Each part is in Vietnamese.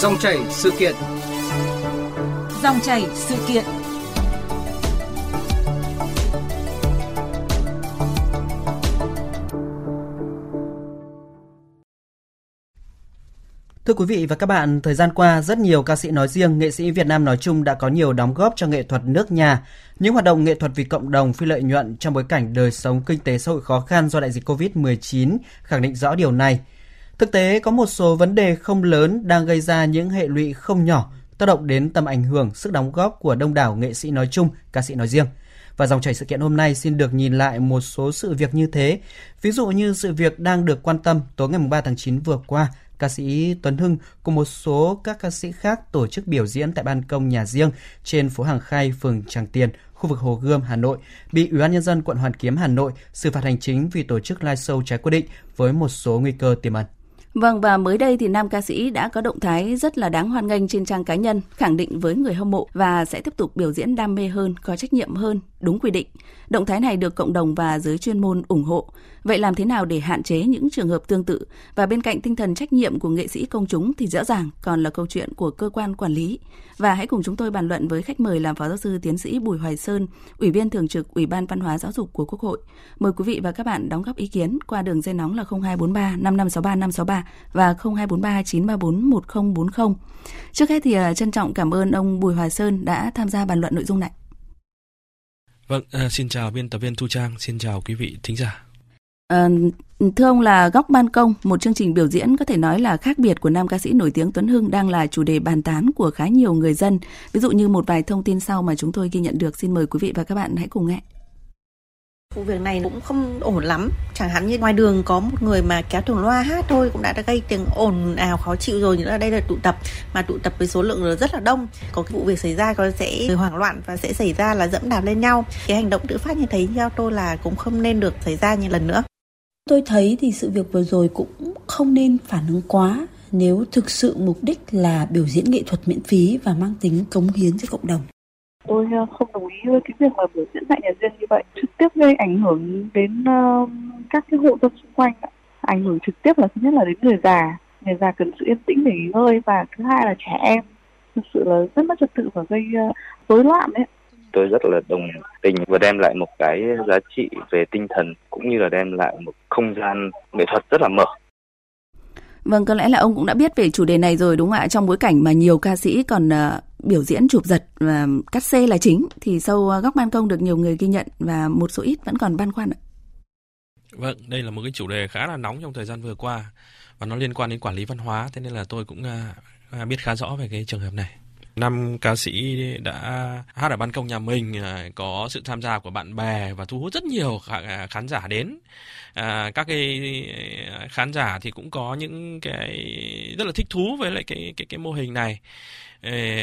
Dòng chảy sự kiện. Thưa quý vị và các bạn, thời gian qua rất nhiều ca sĩ nói riêng, nghệ sĩ Việt Nam nói chung đã có nhiều đóng góp cho nghệ thuật nước nhà. Những hoạt động nghệ thuật vì cộng đồng, phi lợi nhuận trong bối cảnh đời sống kinh tế xã hội khó khăn do đại dịch Covid-19 khẳng định rõ điều này. Thực tế có một số vấn đề không lớn đang gây ra những hệ lụy không nhỏ, tác động đến tầm ảnh hưởng, sức đóng góp của đông đảo nghệ sĩ nói chung, ca sĩ nói riêng. Và dòng chảy sự kiện hôm nay xin được nhìn lại một số sự việc như thế. Ví dụ như sự việc đang được quan tâm tối ngày 3 tháng 9 vừa qua, ca sĩ Tuấn Hưng cùng một số các ca sĩ khác tổ chức biểu diễn tại ban công nhà riêng trên phố Hàng Khay, phường Tràng Tiền, khu vực Hồ Gươm, Hà Nội, bị Ủy ban Nhân dân quận Hoàn Kiếm, Hà Nội xử phạt hành chính vì tổ chức live show trái quy định với một số nguy cơ tiềm ẩn. Vâng, và mới đây thì nam ca sĩ đã có động thái rất là đáng hoan nghênh trên trang cá nhân, khẳng định với người hâm mộ và sẽ tiếp tục biểu diễn đam mê hơn, có trách nhiệm hơn, đúng quy định. Động thái này được cộng đồng và giới chuyên môn ủng hộ. Vậy làm thế nào để hạn chế những trường hợp tương tự? Và bên cạnh tinh thần trách nhiệm của nghệ sĩ công chúng thì rõ ràng còn là câu chuyện của cơ quan quản lý. Và hãy cùng chúng tôi bàn luận với khách mời là Phó Giáo sư Tiến sĩ Bùi Hoài Sơn, Ủy viên Thường trực Ủy ban Văn hóa Giáo dục của Quốc hội. Mời quý vị và các bạn đóng góp ý kiến qua đường dây nóng là 0243 5563 563 và 0243 934 1040. Trước hết thì trân trọng cảm ơn ông Bùi Hoài Sơn đã tham gia bàn luận nội dung này. Vâng, xin chào biên tập viên Thu Trang, xin chào quý vị thính giả. Thưa ông, là Góc Ban Công, một chương trình biểu diễn có thể nói là khác biệt của nam ca sĩ nổi tiếng Tuấn Hưng đang là chủ đề bàn tán của khá nhiều người dân. Ví dụ như một vài thông tin sau mà chúng tôi ghi nhận được, xin mời quý vị và các bạn hãy cùng nghe. Vụ việc này cũng không ổn lắm, chẳng hạn như ngoài đường có một người mà kéo thùng loa hát thôi cũng đã gây tiếng ồn ào khó chịu rồi, nữa là đây là tụ tập, mà tụ tập với số lượng rất là đông. Có cái vụ việc xảy ra có sẽ hoảng loạn và sẽ xảy ra là dẫm đạp lên nhau. Cái hành động tự phát như thế theo tôi là cũng không nên được xảy ra như lần nữa. Tôi thấy thì sự việc vừa rồi cũng không nên phản ứng quá. Nếu thực sự mục đích là biểu diễn nghệ thuật miễn phí và mang tính cống hiến cho cộng đồng, tôi không đồng ý với cái việc mà biểu diễn tại nhà riêng như vậy, trực tiếp gây ảnh hưởng đến các cái hộ dân xung quanh. Ảnh hưởng trực tiếp là thứ nhất là đến người già cần sự yên tĩnh để nghỉ ngơi, và thứ hai là trẻ em, thực sự là rất mất trật tự và gây rối loạn đấy. Tôi rất là đồng tình và đem lại một cái giá trị về tinh thần cũng như là đem lại một không gian nghệ thuật rất là mở. Vâng, có lẽ là ông cũng đã biết về chủ đề này rồi đúng không ạ? Trong bối cảnh mà nhiều ca sĩ còn biểu diễn chụp giật và cắt xê là chính, thì sau Góc Ban Công được nhiều người ghi nhận và một số ít vẫn còn băn khoăn ạ. Vâng, đây là một cái chủ đề khá là nóng trong thời gian vừa qua và nó liên quan đến quản lý văn hóa, thế nên là tôi cũng biết khá rõ về cái trường hợp này. Nam ca sĩ đã hát ở ban công nhà mình, có sự tham gia của bạn bè và thu hút rất nhiều khán giả đến. Các cái khán giả thì cũng có những cái rất là thích thú với lại cái mô hình này.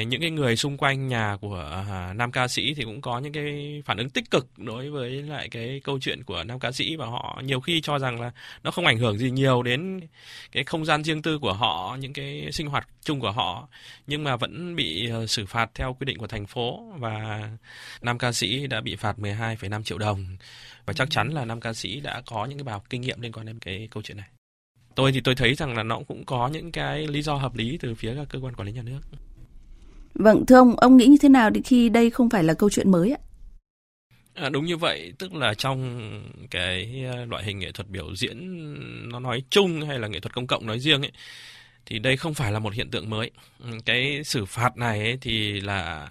Những cái người xung quanh nhà của nam ca sĩ thì cũng có những cái phản ứng tích cực đối với lại cái câu chuyện của nam ca sĩ, và họ nhiều khi cho rằng là nó không ảnh hưởng gì nhiều đến cái không gian riêng tư của họ, những cái sinh hoạt chung của họ, nhưng mà vẫn bị xử phạt theo quy định của thành phố, và nam ca sĩ đã bị phạt 12,5 triệu đồng và chắc chắn là nam ca sĩ đã có những cái bài học kinh nghiệm liên quan đến cái câu chuyện này. Tôi thì tôi thấy rằng là nó cũng có những cái lý do hợp lý từ phía các cơ quan quản lý nhà nước. Vâng, thưa ông nghĩ như thế nào khi đây không phải là câu chuyện mới ạ? Đúng như vậy, tức là trong cái loại hình nghệ thuật biểu diễn nó nói chung hay là nghệ thuật công cộng nói riêng ấy, thì đây không phải là một hiện tượng mới. Cái xử phạt này ấy thì là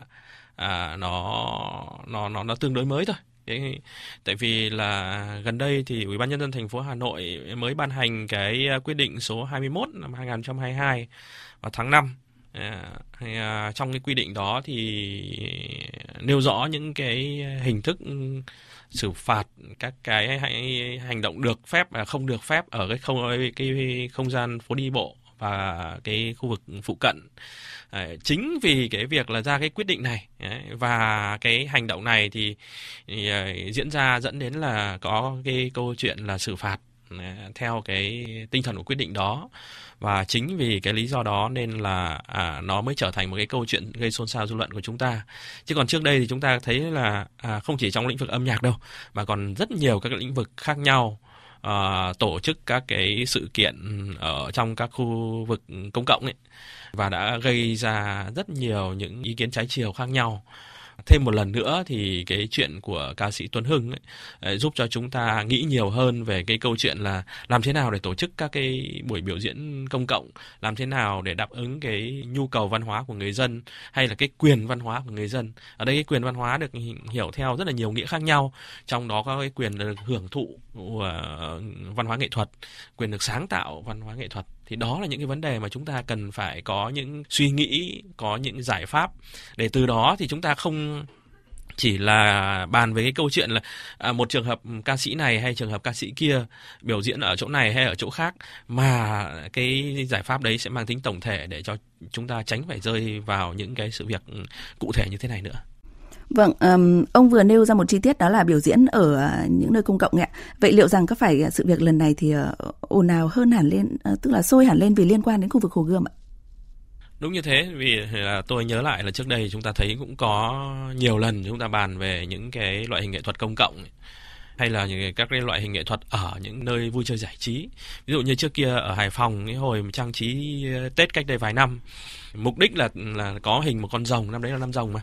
nó tương đối mới thôi. Tại vì là gần đây thì Ủy ban Nhân dân thành phố Hà Nội mới ban hành cái quyết định số 21 năm 2022 vào tháng 5. Trong cái quy định đó thì nêu rõ những cái hình thức xử phạt các cái hành động được phép và không được phép ở cái không gian phố đi bộ và cái khu vực phụ cận. Chính vì cái việc là ra cái quyết định này và cái hành động này thì diễn ra dẫn đến là có cái câu chuyện là xử phạt theo cái tinh thần của quyết định đó, và chính vì cái lý do đó nên là nó mới trở thành một cái câu chuyện gây xôn xao dư luận của chúng ta. Chứ còn trước đây thì chúng ta thấy là không chỉ trong lĩnh vực âm nhạc đâu mà còn rất nhiều các lĩnh vực khác nhau tổ chức các cái sự kiện ở trong các khu vực công cộng ấy, và đã gây ra rất nhiều những ý kiến trái chiều khác nhau. Thêm một lần nữa thì cái chuyện của ca sĩ Tuấn Hưng ấy, giúp cho chúng ta nghĩ nhiều hơn về cái câu chuyện là làm thế nào để tổ chức các cái buổi biểu diễn công cộng, làm thế nào để đáp ứng cái nhu cầu văn hóa của người dân hay là cái quyền văn hóa của người dân. Ở đây cái quyền văn hóa được hiểu theo rất là nhiều nghĩa khác nhau, trong đó có cái quyền được hưởng thụ văn hóa nghệ thuật, quyền được sáng tạo văn hóa nghệ thuật. Thì đó là những cái vấn đề mà chúng ta cần phải có những suy nghĩ, có những giải pháp, để từ đó thì chúng ta không chỉ là bàn về cái câu chuyện là một trường hợp ca sĩ này hay trường hợp ca sĩ kia biểu diễn ở chỗ này hay ở chỗ khác, mà cái giải pháp đấy sẽ mang tính tổng thể để cho chúng ta tránh phải rơi vào những cái sự việc cụ thể như thế này nữa. Vâng, ông vừa nêu ra một chi tiết đó là biểu diễn ở những nơi công cộng ạ. Vậy liệu rằng có phải sự việc lần này thì ồn ào hơn hẳn lên, tức là sôi hẳn lên vì liên quan đến khu vực Hồ Gươm ạ? Đúng như thế, vì là tôi nhớ lại là trước đây chúng ta thấy cũng có nhiều lần chúng ta bàn về những cái loại hình nghệ thuật công cộng hay là những các cái loại hình nghệ thuật ở những nơi vui chơi giải trí. Ví dụ như trước kia ở Hải Phòng, cái hồi trang trí Tết cách đây vài năm, mục đích là có hình một con rồng, năm đấy là năm rồng mà.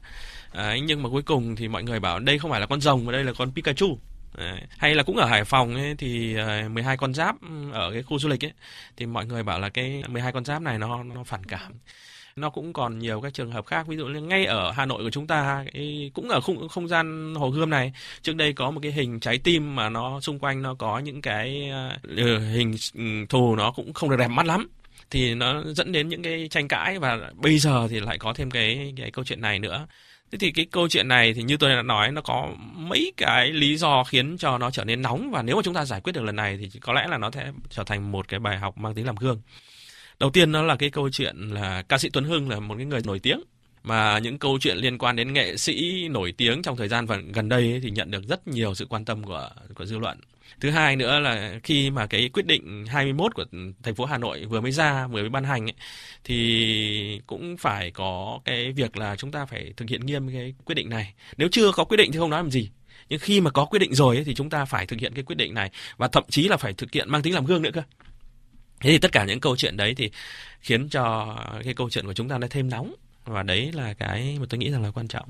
Nhưng mà cuối cùng thì mọi người bảo đây không phải là con rồng mà đây là con Pikachu. Hay là cũng ở Hải Phòng ấy, thì 12 con giáp ở cái khu du lịch ấy, thì mọi người bảo là cái 12 con giáp này nó phản cảm. Nó cũng còn nhiều các trường hợp khác, ví dụ như ngay ở Hà Nội của chúng ta cũng ở không gian Hồ Gươm này, trước đây có một cái hình trái tim mà nó xung quanh nó có những cái hình thù nó cũng không được đẹp mắt lắm, thì nó dẫn đến những cái tranh cãi, và bây giờ thì lại có thêm cái câu chuyện này nữa. Thế thì cái câu chuyện này thì như tôi đã nói, nó có mấy cái lý do khiến cho nó trở nên nóng, và nếu mà chúng ta giải quyết được lần này thì có lẽ là nó sẽ trở thành một cái bài học mang tính làm gương. Đầu tiên đó là cái câu chuyện là ca sĩ Tuấn Hưng là một cái người nổi tiếng, mà những câu chuyện liên quan đến nghệ sĩ nổi tiếng trong thời gian gần đây thì nhận được rất nhiều sự quan tâm của dư luận. Thứ hai nữa là khi mà cái quyết định 21 của thành phố Hà Nội vừa mới ban hành ấy, thì cũng phải có cái việc là chúng ta phải thực hiện nghiêm cái quyết định này. Nếu chưa có quyết định thì không nói làm gì. Nhưng khi mà có quyết định rồi ấy, thì chúng ta phải thực hiện cái quyết định này, và thậm chí là phải thực hiện mang tính làm gương nữa cơ. Thế thì tất cả những câu chuyện đấy thì khiến cho cái câu chuyện của chúng ta nó thêm nóng, và đấy là cái mà tôi nghĩ rằng là quan trọng.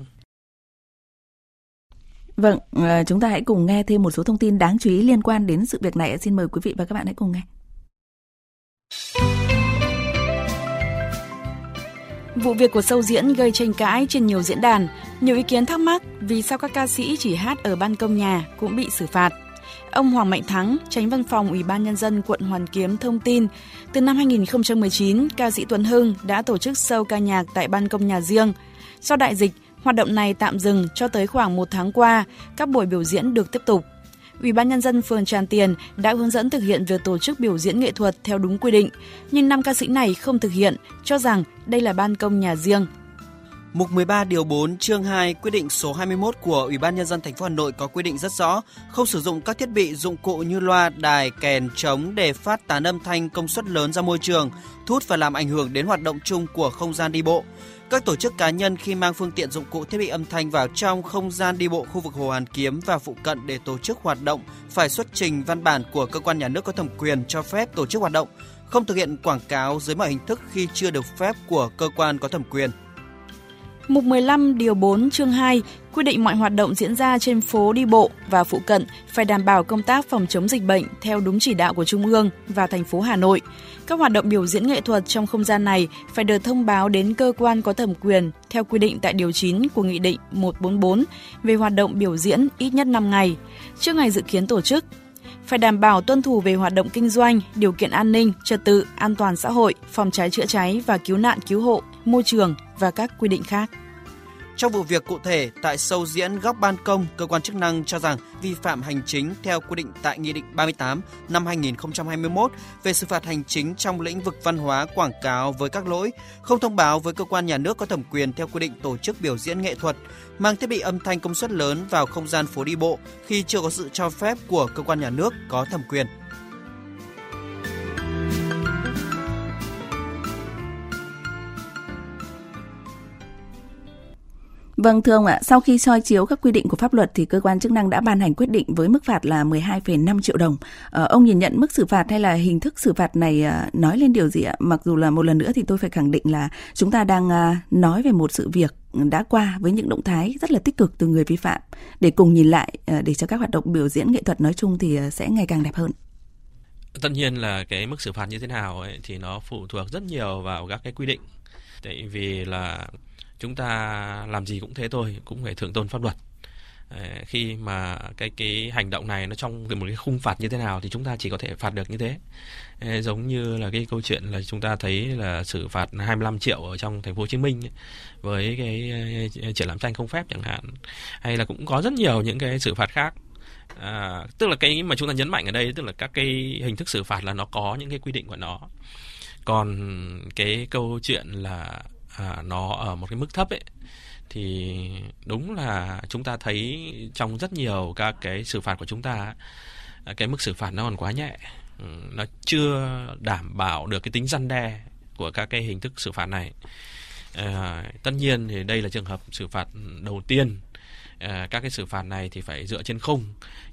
Vâng, chúng ta hãy cùng nghe thêm một số thông tin đáng chú ý liên quan đến sự việc này. Xin mời quý vị và các bạn hãy cùng nghe. Vụ việc của show diễn gây tranh cãi trên nhiều diễn đàn, nhiều ý kiến thắc mắc vì sao các ca sĩ chỉ hát ở ban công nhà cũng bị xử phạt. Ông Hoàng Mạnh Thắng, Chánh Văn phòng Ủy ban Nhân dân quận Hoàn Kiếm thông tin, từ năm 2019, ca sĩ Tuấn Hưng đã tổ chức show ca nhạc tại ban công nhà riêng. Do đại dịch, hoạt động này tạm dừng cho tới khoảng 1 tháng qua, các buổi biểu diễn được tiếp tục. Ủy ban Nhân dân phường Tràng Tiền đã hướng dẫn thực hiện việc tổ chức biểu diễn nghệ thuật theo đúng quy định, nhưng 5 ca sĩ này không thực hiện, cho rằng đây là ban công nhà riêng. Mục 13 điều 4 chương 2 quyết định số 21 của Ủy ban Nhân dân thành phố Hà Nội có quy định rất rõ, không sử dụng các thiết bị dụng cụ như loa, đài, kèn, trống để phát tán âm thanh công suất lớn ra môi trường, thu hút và làm ảnh hưởng đến hoạt động chung của không gian đi bộ. Các tổ chức cá nhân khi mang phương tiện dụng cụ thiết bị âm thanh vào trong không gian đi bộ khu vực Hồ Hoàn Kiếm và phụ cận để tổ chức hoạt động phải xuất trình văn bản của cơ quan nhà nước có thẩm quyền cho phép tổ chức hoạt động, không thực hiện quảng cáo dưới mọi hình thức khi chưa được phép của cơ quan có thẩm quyền. Mục 15 điều 4 chương 2 quy định mọi hoạt động diễn ra trên phố đi bộ và phụ cận phải đảm bảo công tác phòng chống dịch bệnh theo đúng chỉ đạo của Trung ương và thành phố Hà Nội. Các hoạt động biểu diễn nghệ thuật trong không gian này phải được thông báo đến cơ quan có thẩm quyền theo quy định tại điều 9 của Nghị định 144 về hoạt động biểu diễn ít nhất 5 ngày trước ngày dự kiến tổ chức. Phải đảm bảo tuân thủ về hoạt động kinh doanh, điều kiện an ninh, trật tự, an toàn xã hội, phòng cháy chữa cháy và cứu nạn cứu hộ, môi trường và các quy định khác. Trong vụ việc cụ thể tại show diễn góc ban công, cơ quan chức năng cho rằng vi phạm hành chính theo quy định tại Nghị định 38 năm 2021 về xử phạt hành chính trong lĩnh vực văn hóa quảng cáo với các lỗi không thông báo với cơ quan nhà nước có thẩm quyền theo quy định tổ chức biểu diễn nghệ thuật, mang thiết bị âm thanh công suất lớn vào không gian phố đi bộ khi chưa có sự cho phép của cơ quan nhà nước có thẩm quyền. Vâng, thưa ông ạ, sau khi soi chiếu các quy định của pháp luật thì cơ quan chức năng đã ban hành quyết định với mức phạt là 12,5 triệu đồng. Ông nhìn nhận mức xử phạt hay là hình thức xử phạt này nói lên điều gì ạ? Mặc dù là một lần nữa thì tôi phải khẳng định là chúng ta đang nói về một sự việc đã qua với những động thái rất là tích cực từ người vi phạm để cùng nhìn lại để cho các hoạt động biểu diễn nghệ thuật nói chung thì sẽ ngày càng đẹp hơn. Tất nhiên là cái mức xử phạt như thế nào ấy, thì nó phụ thuộc rất nhiều vào các cái quy định. Tại vì là chúng ta làm gì cũng thế thôi, cũng phải thượng tôn pháp luật. Khi mà cái hành động này nó trong một cái khung phạt như thế nào thì chúng ta chỉ có thể phạt được như thế. Giống như là cái câu chuyện là chúng ta thấy là xử phạt 25 triệu ở trong thành phố Hồ Chí Minh với cái triển lãm tranh không phép chẳng hạn. Hay là cũng có rất nhiều những cái xử phạt khác. Tức là cái mà chúng ta nhấn mạnh ở đây tức là các cái hình thức xử phạt là nó có những cái quy định của nó. Còn cái câu chuyện là nó ở một cái mức thấp ấy thì đúng là chúng ta thấy trong rất nhiều các cái xử phạt của chúng ta cái mức xử phạt nó còn quá nhẹ, nó chưa đảm bảo được cái tính răn đe của các cái hình thức xử phạt này. Tất nhiên thì đây là trường hợp xử phạt đầu tiên. Các cái xử phạt này thì phải dựa trên khung,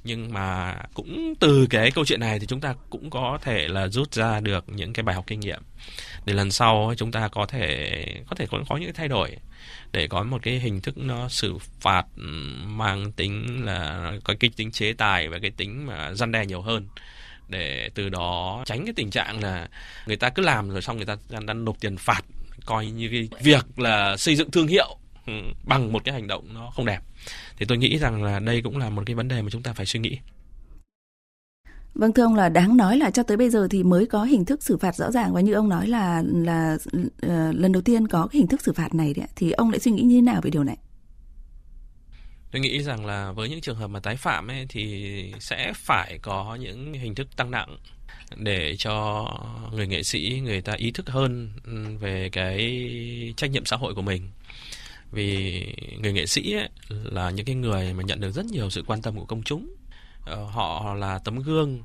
nhưng mà cũng từ cái câu chuyện này thì chúng ta cũng có thể là rút ra được những cái bài học kinh nghiệm để lần sau chúng ta có thể có những cái thay đổi để có một cái hình thức nó xử phạt mang tính là có cái tính chế tài và cái tính mà răn đe nhiều hơn, để từ đó tránh cái tình trạng là người ta cứ làm rồi xong người ta đang nộp tiền phạt, coi như cái việc là xây dựng thương hiệu bằng một cái hành động nó không đẹp. Thì tôi nghĩ rằng là đây cũng là một cái vấn đề mà chúng ta phải suy nghĩ. Vâng, thưa ông, là đáng nói là cho tới bây giờ thì mới có hình thức xử phạt rõ ràng, và như ông nói là lần đầu tiên có cái hình thức xử phạt này đấy, thì ông lại suy nghĩ như thế nào về điều này? Tôi nghĩ rằng là với những trường hợp mà tái phạm ấy, thì sẽ phải có những hình thức tăng nặng để cho người nghệ sĩ người ta ý thức hơn về cái trách nhiệm xã hội của mình. Vì người nghệ sĩ ấy, là những cái người mà nhận được rất nhiều sự quan tâm của công chúng. Họ là tấm gương,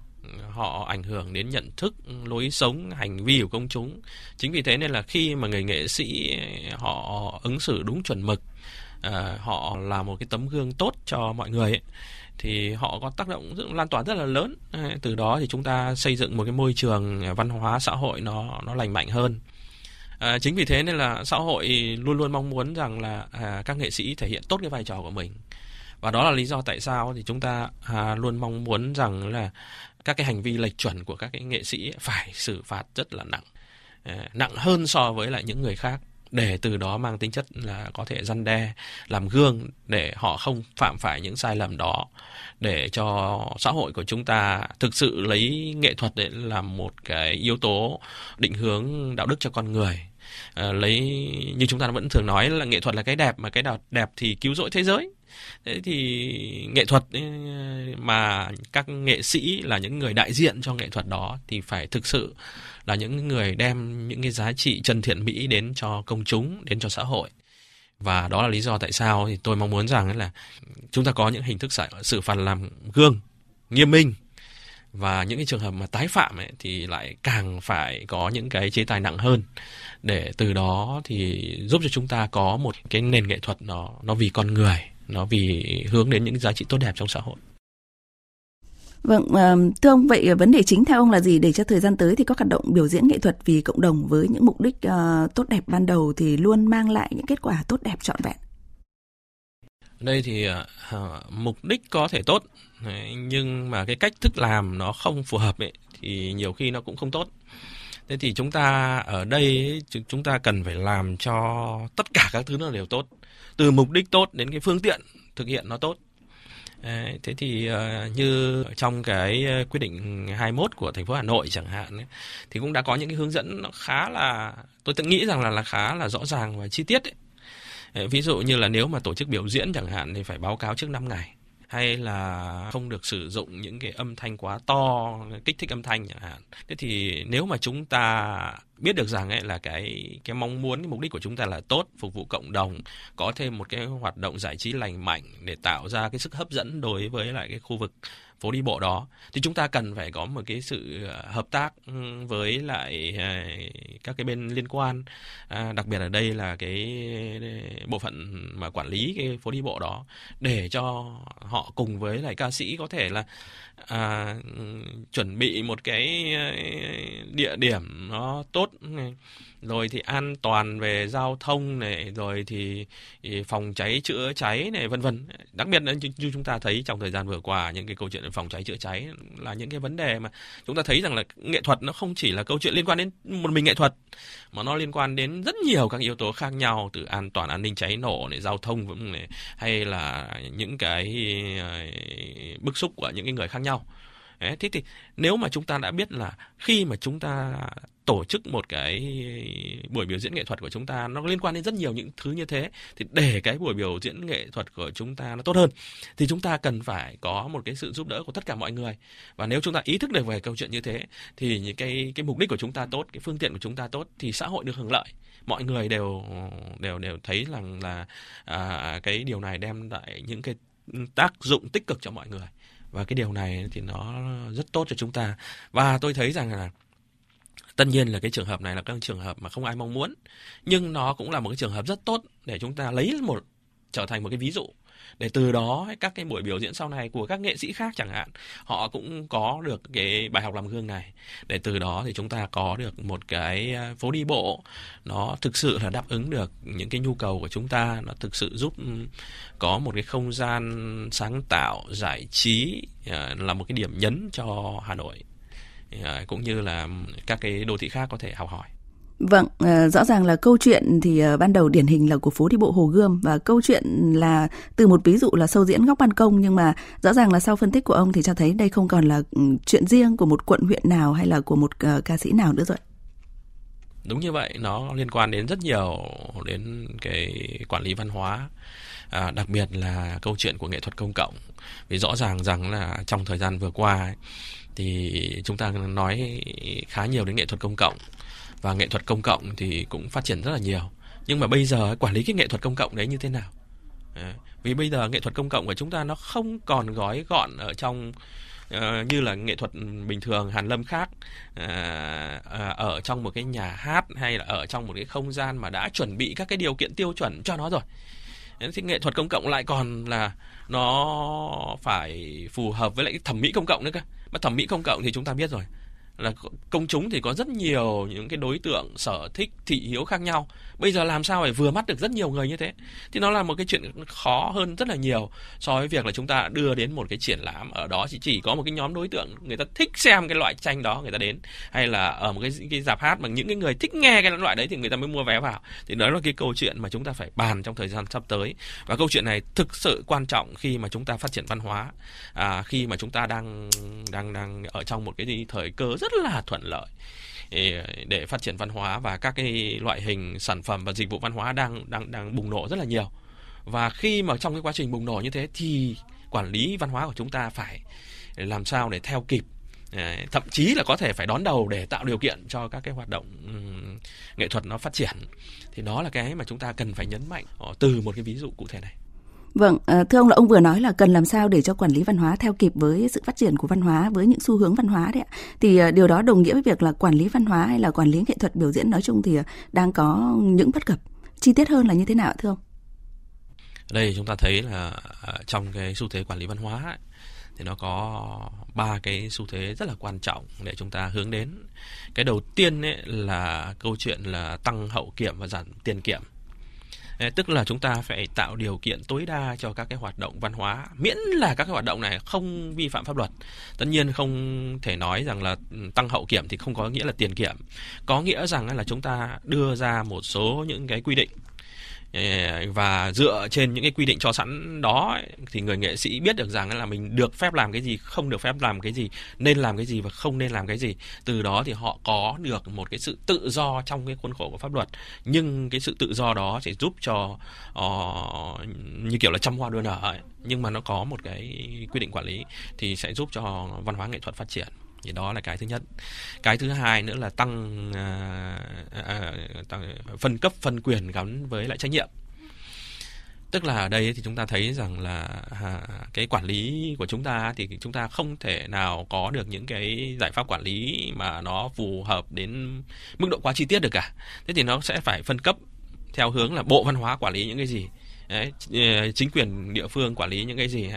họ ảnh hưởng đến nhận thức, lối sống, hành vi của công chúng. Chính vì thế nên là khi mà người nghệ sĩ họ ứng xử đúng chuẩn mực, họ là một cái tấm gương tốt cho mọi người ấy, thì họ có tác động lan tỏa rất là lớn. Từ đó thì chúng ta xây dựng một cái môi trường văn hóa xã hội nó lành mạnh hơn. Chính vì thế nên là xã hội luôn luôn mong muốn rằng là các nghệ sĩ thể hiện tốt cái vai trò của mình. Và đó là lý do tại sao thì chúng ta luôn mong muốn rằng là các cái hành vi lệch chuẩn của các cái nghệ sĩ phải xử phạt rất là nặng. Nặng hơn so với lại những người khác, để từ đó mang tính chất là có thể răn đe, làm gương để họ không phạm phải những sai lầm đó, để cho xã hội của chúng ta thực sự lấy nghệ thuật để làm một cái yếu tố định hướng đạo đức cho con người. Lấy như chúng ta vẫn thường nói là nghệ thuật là cái đẹp, mà cái đẹp thì cứu rỗi thế giới. Thế thì nghệ thuật mà các nghệ sĩ là những người đại diện cho nghệ thuật đó thì phải thực sự là những người đem những cái giá trị chân thiện mỹ đến cho công chúng, đến cho xã hội. Và đó là lý do tại sao thì tôi mong muốn rằng là chúng ta có những hình thức xử phạt làm gương, nghiêm minh. Và những cái trường hợp mà tái phạm ấy, thì lại càng phải có những cái chế tài nặng hơn, để từ đó thì giúp cho chúng ta có một cái nền nghệ thuật nó vì con người, nó vì hướng đến những giá trị tốt đẹp trong xã hội. Vâng, thưa ông, vậy vấn đề chính theo ông là gì để cho thời gian tới thì các hoạt động biểu diễn nghệ thuật vì cộng đồng với những mục đích tốt đẹp ban đầu thì luôn mang lại những kết quả tốt đẹp trọn vẹn? Đây thì mục đích có thể tốt, nhưng mà cái cách thức làm nó không phù hợp ấy, thì nhiều khi nó cũng không tốt. Thế thì chúng ta ở đây chúng ta cần phải làm cho tất cả các thứ nó đều tốt, từ mục đích tốt đến cái phương tiện thực hiện nó tốt. Thế thì như trong cái quyết định 21 của thành phố Hà Nội chẳng hạn ấy, thì cũng đã có những cái hướng dẫn nó khá là, tôi tự nghĩ rằng là khá là rõ ràng và chi tiết ấy. Ví dụ như là nếu mà tổ chức biểu diễn chẳng hạn thì phải báo cáo trước 5 ngày. Hay là không được sử dụng những cái âm thanh quá to, kích thích âm thanh chẳng hạn. Thế thì nếu mà chúng ta biết được rằng ấy là cái mong muốn, cái mục đích của chúng ta là tốt, phục vụ cộng đồng, có thêm một cái hoạt động giải trí lành mạnh để tạo ra cái sức hấp dẫn đối với lại cái khu vực phố đi bộ đó, thì chúng ta cần phải có một cái sự hợp tác với lại các cái bên liên quan, đặc biệt ở đây là cái bộ phận mà quản lý cái phố đi bộ đó, để cho họ cùng với lại ca sĩ có thể là chuẩn bị một cái địa điểm nó tốt này, rồi thì an toàn về giao thông này, rồi thì phòng cháy chữa cháy này, vân vân. Đặc biệt là như chúng ta thấy trong thời gian vừa qua, những cái câu chuyện phòng cháy chữa cháy là những cái vấn đề mà chúng ta thấy rằng là nghệ thuật nó không chỉ là câu chuyện liên quan đến một mình nghệ thuật, mà nó liên quan đến rất nhiều các yếu tố khác nhau, từ an toàn an ninh cháy nổ này, giao thông này, hay là những cái bức xúc của những cái người khác nhau. Đấy, thế thì nếu mà chúng ta đã biết là khi mà chúng ta tổ chức một cái buổi biểu diễn nghệ thuật của chúng ta nó liên quan đến rất nhiều những thứ như thế, thì để cái buổi biểu diễn nghệ thuật của chúng ta nó tốt hơn thì chúng ta cần phải có một cái sự giúp đỡ của tất cả mọi người. Và nếu chúng ta ý thức được về câu chuyện như thế thì những cái mục đích của chúng ta tốt, cái phương tiện của chúng ta tốt thì xã hội được hưởng lợi. Mọi người đều thấy rằng là cái điều này đem lại những cái tác dụng tích cực cho mọi người. Và cái điều này thì nó rất tốt cho chúng ta. Và tôi thấy rằng là tất nhiên là cái trường hợp này là cái trường hợp mà không ai mong muốn, nhưng nó cũng là một cái trường hợp rất tốt để chúng ta trở thành một cái ví dụ, để từ đó các cái buổi biểu diễn sau này của các nghệ sĩ khác chẳng hạn, họ cũng có được cái bài học làm gương này, để từ đó thì chúng ta có được một cái phố đi bộ nó thực sự là đáp ứng được những cái nhu cầu của chúng ta, nó thực sự giúp có một cái không gian sáng tạo, giải trí, là một cái điểm nhấn cho Hà Nội cũng như là các cái đô thị khác có thể học hỏi. Vâng, rõ ràng là câu chuyện thì ban đầu điển hình là của phố đi bộ Hồ Gươm, và câu chuyện là từ một ví dụ là show diễn góc ban công, nhưng mà rõ ràng là sau phân tích của ông thì cho thấy đây không còn là chuyện riêng của một quận huyện nào hay là của một ca sĩ nào nữa rồi. Đúng như vậy, nó liên quan đến rất nhiều đến cái quản lý văn hóa, đặc biệt là câu chuyện của nghệ thuật công cộng. Vì rõ ràng rằng là trong thời gian vừa qua thì chúng ta nói khá nhiều đến nghệ thuật công cộng, và nghệ thuật công cộng thì cũng phát triển rất là nhiều. Nhưng mà bây giờ quản lý cái nghệ thuật công cộng đấy như thế nào? Vì bây giờ nghệ thuật công cộng của chúng ta nó không còn gói gọn ở trong như là nghệ thuật bình thường hàn lâm khác, ở trong một cái nhà hát hay là ở trong một cái không gian mà đã chuẩn bị các cái điều kiện tiêu chuẩn cho nó rồi. Thì nghệ thuật công cộng lại còn là nó phải phù hợp với lại thẩm mỹ công cộng nữa cơ. Mà thẩm mỹ công cộng thì chúng ta biết rồi, là công chúng thì có rất nhiều những cái đối tượng sở thích, thị hiếu khác nhau. Bây giờ làm sao để vừa mắt được rất nhiều người như thế thì nó là một cái chuyện khó hơn rất là nhiều so với việc là chúng ta đưa đến một cái triển lãm, ở đó chỉ có một cái nhóm đối tượng người ta thích xem cái loại tranh đó người ta đến, hay là ở một cái rạp hát mà những cái người thích nghe cái loại đấy thì người ta mới mua vé vào. Thì đó là cái câu chuyện mà chúng ta phải bàn trong thời gian sắp tới, và câu chuyện này thực sự quan trọng khi mà chúng ta phát triển văn hóa, khi mà chúng ta đang ở trong một cái thời cơ rất là thuận lợi để phát triển văn hóa, và các cái loại hình sản phẩm và dịch vụ văn hóa đang bùng nổ rất là nhiều. Và khi mà trong cái quá trình bùng nổ như thế thì quản lý văn hóa của chúng ta phải làm sao để theo kịp, thậm chí là có thể phải đón đầu để tạo điều kiện cho các cái hoạt động nghệ thuật nó phát triển. Thì đó là cái mà chúng ta cần phải nhấn mạnh từ một cái ví dụ cụ thể này. Vâng, thưa ông, là ông vừa nói là cần làm sao để cho quản lý văn hóa theo kịp với sự phát triển của văn hóa, với những xu hướng văn hóa đấy ạ. Thì điều đó đồng nghĩa với việc là quản lý văn hóa hay là quản lý nghệ thuật biểu diễn nói chung thì đang có những bất cập. Chi tiết hơn là như thế nào ạ, thưa ông? Đây chúng ta thấy là trong cái xu thế quản lý văn hóa ấy, thì nó có 3 cái xu thế rất là quan trọng để chúng ta hướng đến. Cái đầu tiên ấy là câu chuyện là tăng hậu kiểm và giảm tiền kiểm. Tức là chúng ta phải tạo điều kiện tối đa cho các cái hoạt động văn hóa, miễn là các cái hoạt động này không vi phạm pháp luật. Tất nhiên không thể nói rằng là tăng hậu kiểm thì không có nghĩa là tiền kiểm. Có nghĩa rằng là chúng ta đưa ra một số những cái quy định, và dựa trên những cái quy định cho sẵn đó thì người nghệ sĩ biết được rằng là mình được phép làm cái gì, không được phép làm cái gì, nên làm cái gì và không nên làm cái gì. Từ đó thì họ có được một cái sự tự do trong cái khuôn khổ của pháp luật, nhưng cái sự tự do đó sẽ giúp cho như kiểu là trăm hoa đua nở ấy, nhưng mà nó có một cái quy định quản lý thì sẽ giúp cho văn hóa nghệ thuật phát triển. Thì đó là cái thứ nhất. Cái thứ hai nữa là tăng phân cấp phân quyền gắn với lại trách nhiệm. Tức là ở đây thì chúng ta thấy rằng là cái quản lý của chúng ta thì chúng ta không thể nào có được những cái giải pháp quản lý mà nó phù hợp đến mức độ quá chi tiết được cả. Thế thì nó sẽ phải phân cấp theo hướng là bộ văn hóa quản lý những cái gì, đấy, chính quyền địa phương quản lý những cái gì,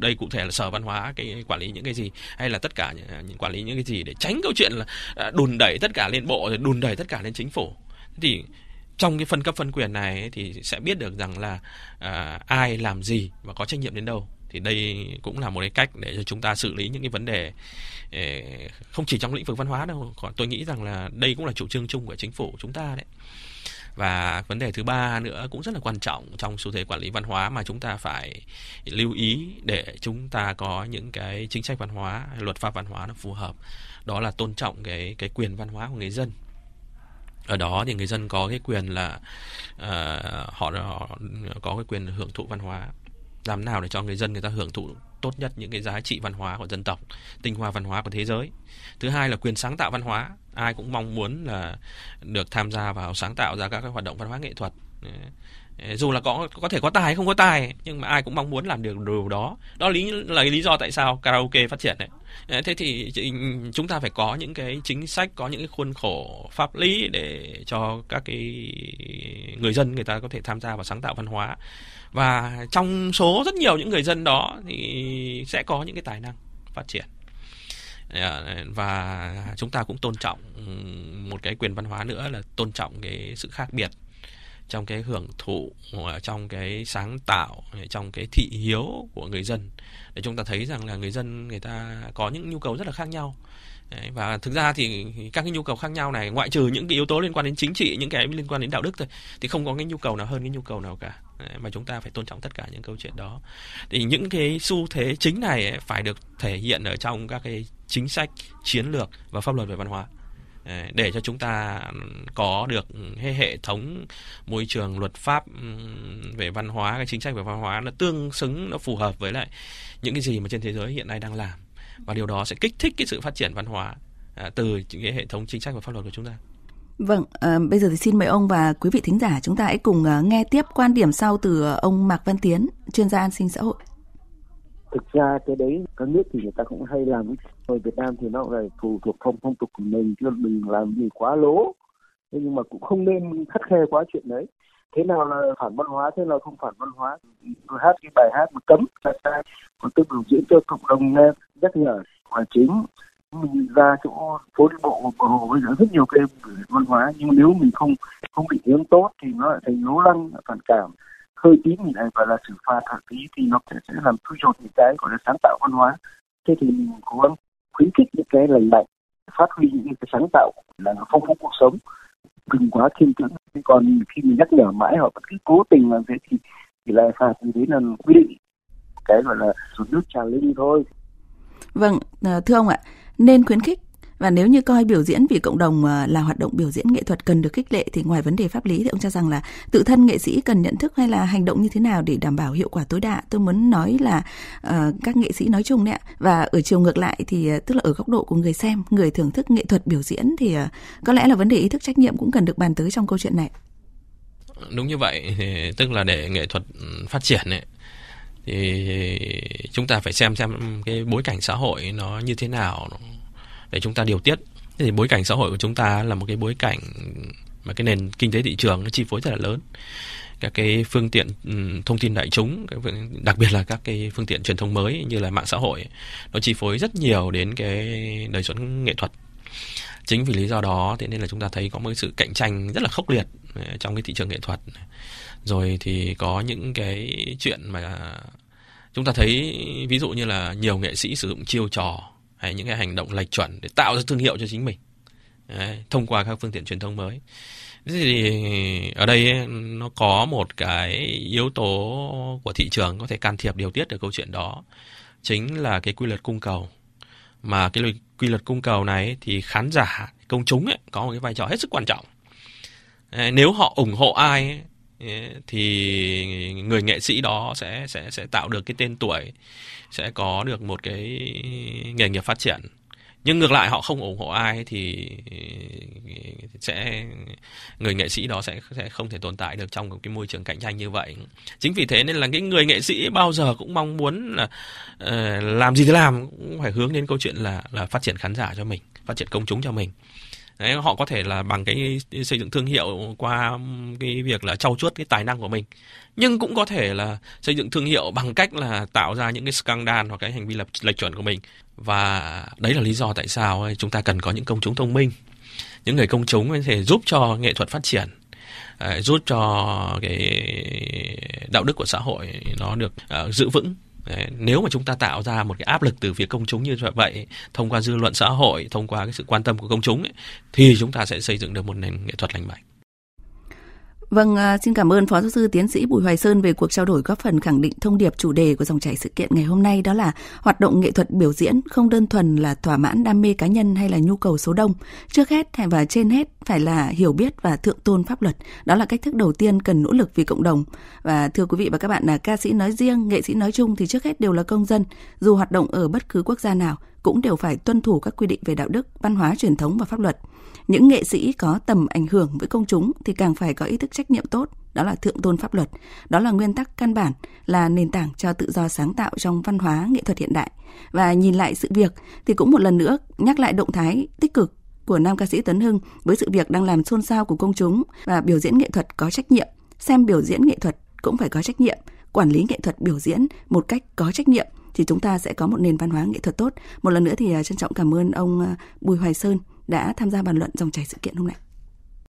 đây cụ thể là sở văn hóa cái quản lý những cái gì, hay là tất cả những quản lý những cái gì, để tránh câu chuyện là đùn đẩy tất cả lên bộ rồi đùn đẩy tất cả lên chính phủ. Thì trong cái phân cấp phân quyền này thì sẽ biết được rằng là ai làm gì và có trách nhiệm đến đâu. Thì đây cũng là một cái cách để cho chúng ta xử lý những cái vấn đề không chỉ trong lĩnh vực văn hóa đâu. Còn tôi nghĩ rằng là đây cũng là chủ trương chung của chính phủ chúng ta đấy. Và vấn đề thứ ba nữa cũng rất là quan trọng trong xu thế quản lý văn hóa mà chúng ta phải lưu ý để chúng ta có những cái chính sách văn hóa, luật pháp văn hóa nó phù hợp. Đó là tôn trọng cái quyền văn hóa của người dân. Ở đó thì người dân có cái quyền là họ có cái quyền hưởng thụ văn hóa. Làm nào để cho người dân người ta hưởng thụ tốt nhất những cái giá trị văn hóa của dân tộc, tinh hoa văn hóa của thế giới. Thứ hai là quyền sáng tạo văn hóa. Ai cũng mong muốn là được tham gia vào sáng tạo ra các cái hoạt động văn hóa nghệ thuật. Dù là có thể có tài hay không có tài, nhưng mà ai cũng mong muốn làm được điều đó. Đó là lý do tại sao karaoke phát triển đấy. Thế thì chúng ta phải có những cái chính sách, có những cái khuôn khổ pháp lý để cho các cái người dân người ta có thể tham gia vào sáng tạo văn hóa. Và trong số rất nhiều những người dân đó thì sẽ có những cái tài năng phát triển. Và chúng ta cũng tôn trọng một cái quyền văn hóa nữa là tôn trọng cái sự khác biệt trong cái hưởng thụ, trong cái sáng tạo, trong cái thị hiếu của người dân. Để chúng ta thấy rằng là người dân người ta có những nhu cầu rất là khác nhau. Đấy, và thực ra thì các cái nhu cầu khác nhau này, ngoại trừ những cái yếu tố liên quan đến chính trị, những cái liên quan đến đạo đức thôi, thì không có cái nhu cầu nào hơn cái nhu cầu nào cả. Đấy, mà chúng ta phải tôn trọng tất cả những câu chuyện đó. Thì những cái xu thế chính này ấy, phải được thể hiện ở trong các cái chính sách, chiến lược và pháp luật về văn hóa, để cho chúng ta có được hệ thống môi trường luật pháp về văn hóa, cái chính sách về văn hóa nó tương xứng, nó phù hợp với lại những cái gì mà trên thế giới hiện nay đang làm. Và điều đó sẽ kích thích cái sự phát triển văn hóa từ những cái hệ thống chính sách và pháp luật của chúng ta. Vâng, bây giờ thì xin mời ông và quý vị thính giả chúng ta hãy cùng nghe tiếp quan điểm sau từ ông Mạc Văn Tiến, chuyên gia an sinh xã hội. Thực ra cái đấy các nước thì người ta cũng hay làm, rồi Việt Nam thì nó lại phụ thuộc phong tục của mình, chứ mình làm gì quá lố. Thế nhưng mà cũng không nên khắt khe quá chuyện đấy. Thế nào là phản văn hóa, thế nào không phản văn hóa. Tôi hát cái bài hát mà cấm là sai, còn tôi biểu diễn cho cộng đồng nghe, nhắc nhở Hoàn Chính. Mình ra chỗ phố đi bộ Bờ Hồ bây giờ rất nhiều cái văn hóa, nhưng nếu mình không định hướng tốt thì nó lại thành lố lăng, phản cảm. Hơi tí mình lại gọi là xử phạt hợp lý thì nó sẽ làm thui dột những cái gọi là sáng tạo văn hóa. Thế thì mình cố gắng khuyến khích những cái lành mạnh, phát huy những cái sáng tạo là phong phú cuộc sống, đừng quá khiêm tốn. Còn khi mình nhắc nhở mãi họ vẫn cứ cố tình làm thế thì lại phạt, thì đấy là quy định cái gọi là rút nước trà lên thôi. Vâng, thưa ông ạ, nên khuyến khích, và nếu như coi biểu diễn vì cộng đồng là hoạt động biểu diễn nghệ thuật cần được khích lệ, thì ngoài vấn đề pháp lý thì ông cho rằng là tự thân nghệ sĩ cần nhận thức hay là hành động như thế nào để đảm bảo hiệu quả tối đa? Tôi muốn nói là các nghệ sĩ nói chung đấy ạ. Và ở chiều ngược lại thì tức là ở góc độ của người xem, người thưởng thức nghệ thuật biểu diễn, thì có lẽ là vấn đề ý thức trách nhiệm cũng cần được bàn tới trong câu chuyện này. Đúng như vậy, tức là để nghệ thuật phát triển ấy, thì chúng ta phải xem cái bối cảnh xã hội nó như thế nào để chúng ta điều tiết. Thì bối cảnh xã hội của chúng ta là một cái bối cảnh mà cái nền kinh tế thị trường nó chi phối rất là lớn. Các cái phương tiện thông tin đại chúng, đặc biệt là các cái phương tiện truyền thông mới như là mạng xã hội, nó chi phối rất nhiều đến cái đời sống nghệ thuật. Chính vì lý do đó thế nên là chúng ta thấy có một sự cạnh tranh rất là khốc liệt trong cái thị trường nghệ thuật. Rồi thì có những cái chuyện mà chúng ta thấy, ví dụ như là nhiều nghệ sĩ sử dụng chiêu trò hay những cái hành động lệch chuẩn để tạo ra thương hiệu cho chính mình. Đấy, thông qua các phương tiện truyền thông mới. Thế thì ở đây ấy, nó có một cái yếu tố của thị trường có thể can thiệp điều tiết được câu chuyện đó, chính là cái quy luật cung cầu. Mà cái quy luật cung cầu này thì khán giả, công chúng ấy, có một cái vai trò hết sức quan trọng. Nếu họ ủng hộ ai ấy, thì người nghệ sĩ đó sẽ tạo được cái tên tuổi, sẽ có được một cái nghề nghiệp phát triển. Nhưng ngược lại họ không ủng hộ ai thì sẽ người nghệ sĩ đó sẽ không thể tồn tại được trong một cái môi trường cạnh tranh như vậy. Chính vì thế nên là cái người nghệ sĩ bao giờ cũng mong muốn là làm gì thì làm cũng phải hướng đến câu chuyện là phát triển khán giả cho mình, phát triển công chúng cho mình. Đấy, họ có thể là bằng cái xây dựng thương hiệu qua cái việc là trau chuốt cái tài năng của mình, nhưng cũng có thể là xây dựng thương hiệu bằng cách là tạo ra những cái scandal hoặc cái hành vi lệch chuẩn của mình. Và đấy là lý do tại sao chúng ta cần có những công chúng thông minh, những người công chúng có thể giúp cho nghệ thuật phát triển, giúp cho cái đạo đức của xã hội nó được giữ vững. Nếu mà chúng ta tạo ra một cái áp lực từ phía công chúng như vậy, thông qua dư luận xã hội, thông qua cái sự quan tâm của công chúng ấy, thì chúng ta sẽ xây dựng được một nền nghệ thuật lành mạnh. Vâng, xin cảm ơn Phó Giáo sư Tiến sĩ Bùi Hoài Sơn về cuộc trao đổi góp phần khẳng định thông điệp chủ đề của dòng chảy sự kiện ngày hôm nay, đó là hoạt động nghệ thuật biểu diễn không đơn thuần là thỏa mãn đam mê cá nhân hay là nhu cầu số đông. Trước hết và trên hết phải là hiểu biết và thượng tôn pháp luật. Đó là cách thức đầu tiên cần nỗ lực vì cộng đồng. Và thưa quý vị và các bạn, là ca sĩ nói riêng, nghệ sĩ nói chung thì trước hết đều là công dân. Dù hoạt động ở bất cứ quốc gia nào cũng đều phải tuân thủ các quy định về đạo đức, văn hóa, truyền thống và pháp luật. Những nghệ sĩ có tầm ảnh hưởng với công chúng thì càng phải có ý thức trách nhiệm tốt, đó là thượng tôn pháp luật. Đó là nguyên tắc căn bản, là nền tảng cho tự do sáng tạo trong văn hóa nghệ thuật hiện đại. Và nhìn lại sự việc thì cũng một lần nữa nhắc lại động thái tích cực của nam ca sĩ Tuấn Hưng với sự việc đang làm xôn xao của công chúng. Và biểu diễn nghệ thuật có trách nhiệm, xem biểu diễn nghệ thuật cũng phải có trách nhiệm, quản lý nghệ thuật biểu diễn một cách có trách nhiệm, thì chúng ta sẽ có một nền văn hóa nghệ thuật tốt. Một lần nữa thì trân trọng cảm ơn ông Bùi Hoài Sơn đã tham gia bàn luận dòng chảy sự kiện hôm nay.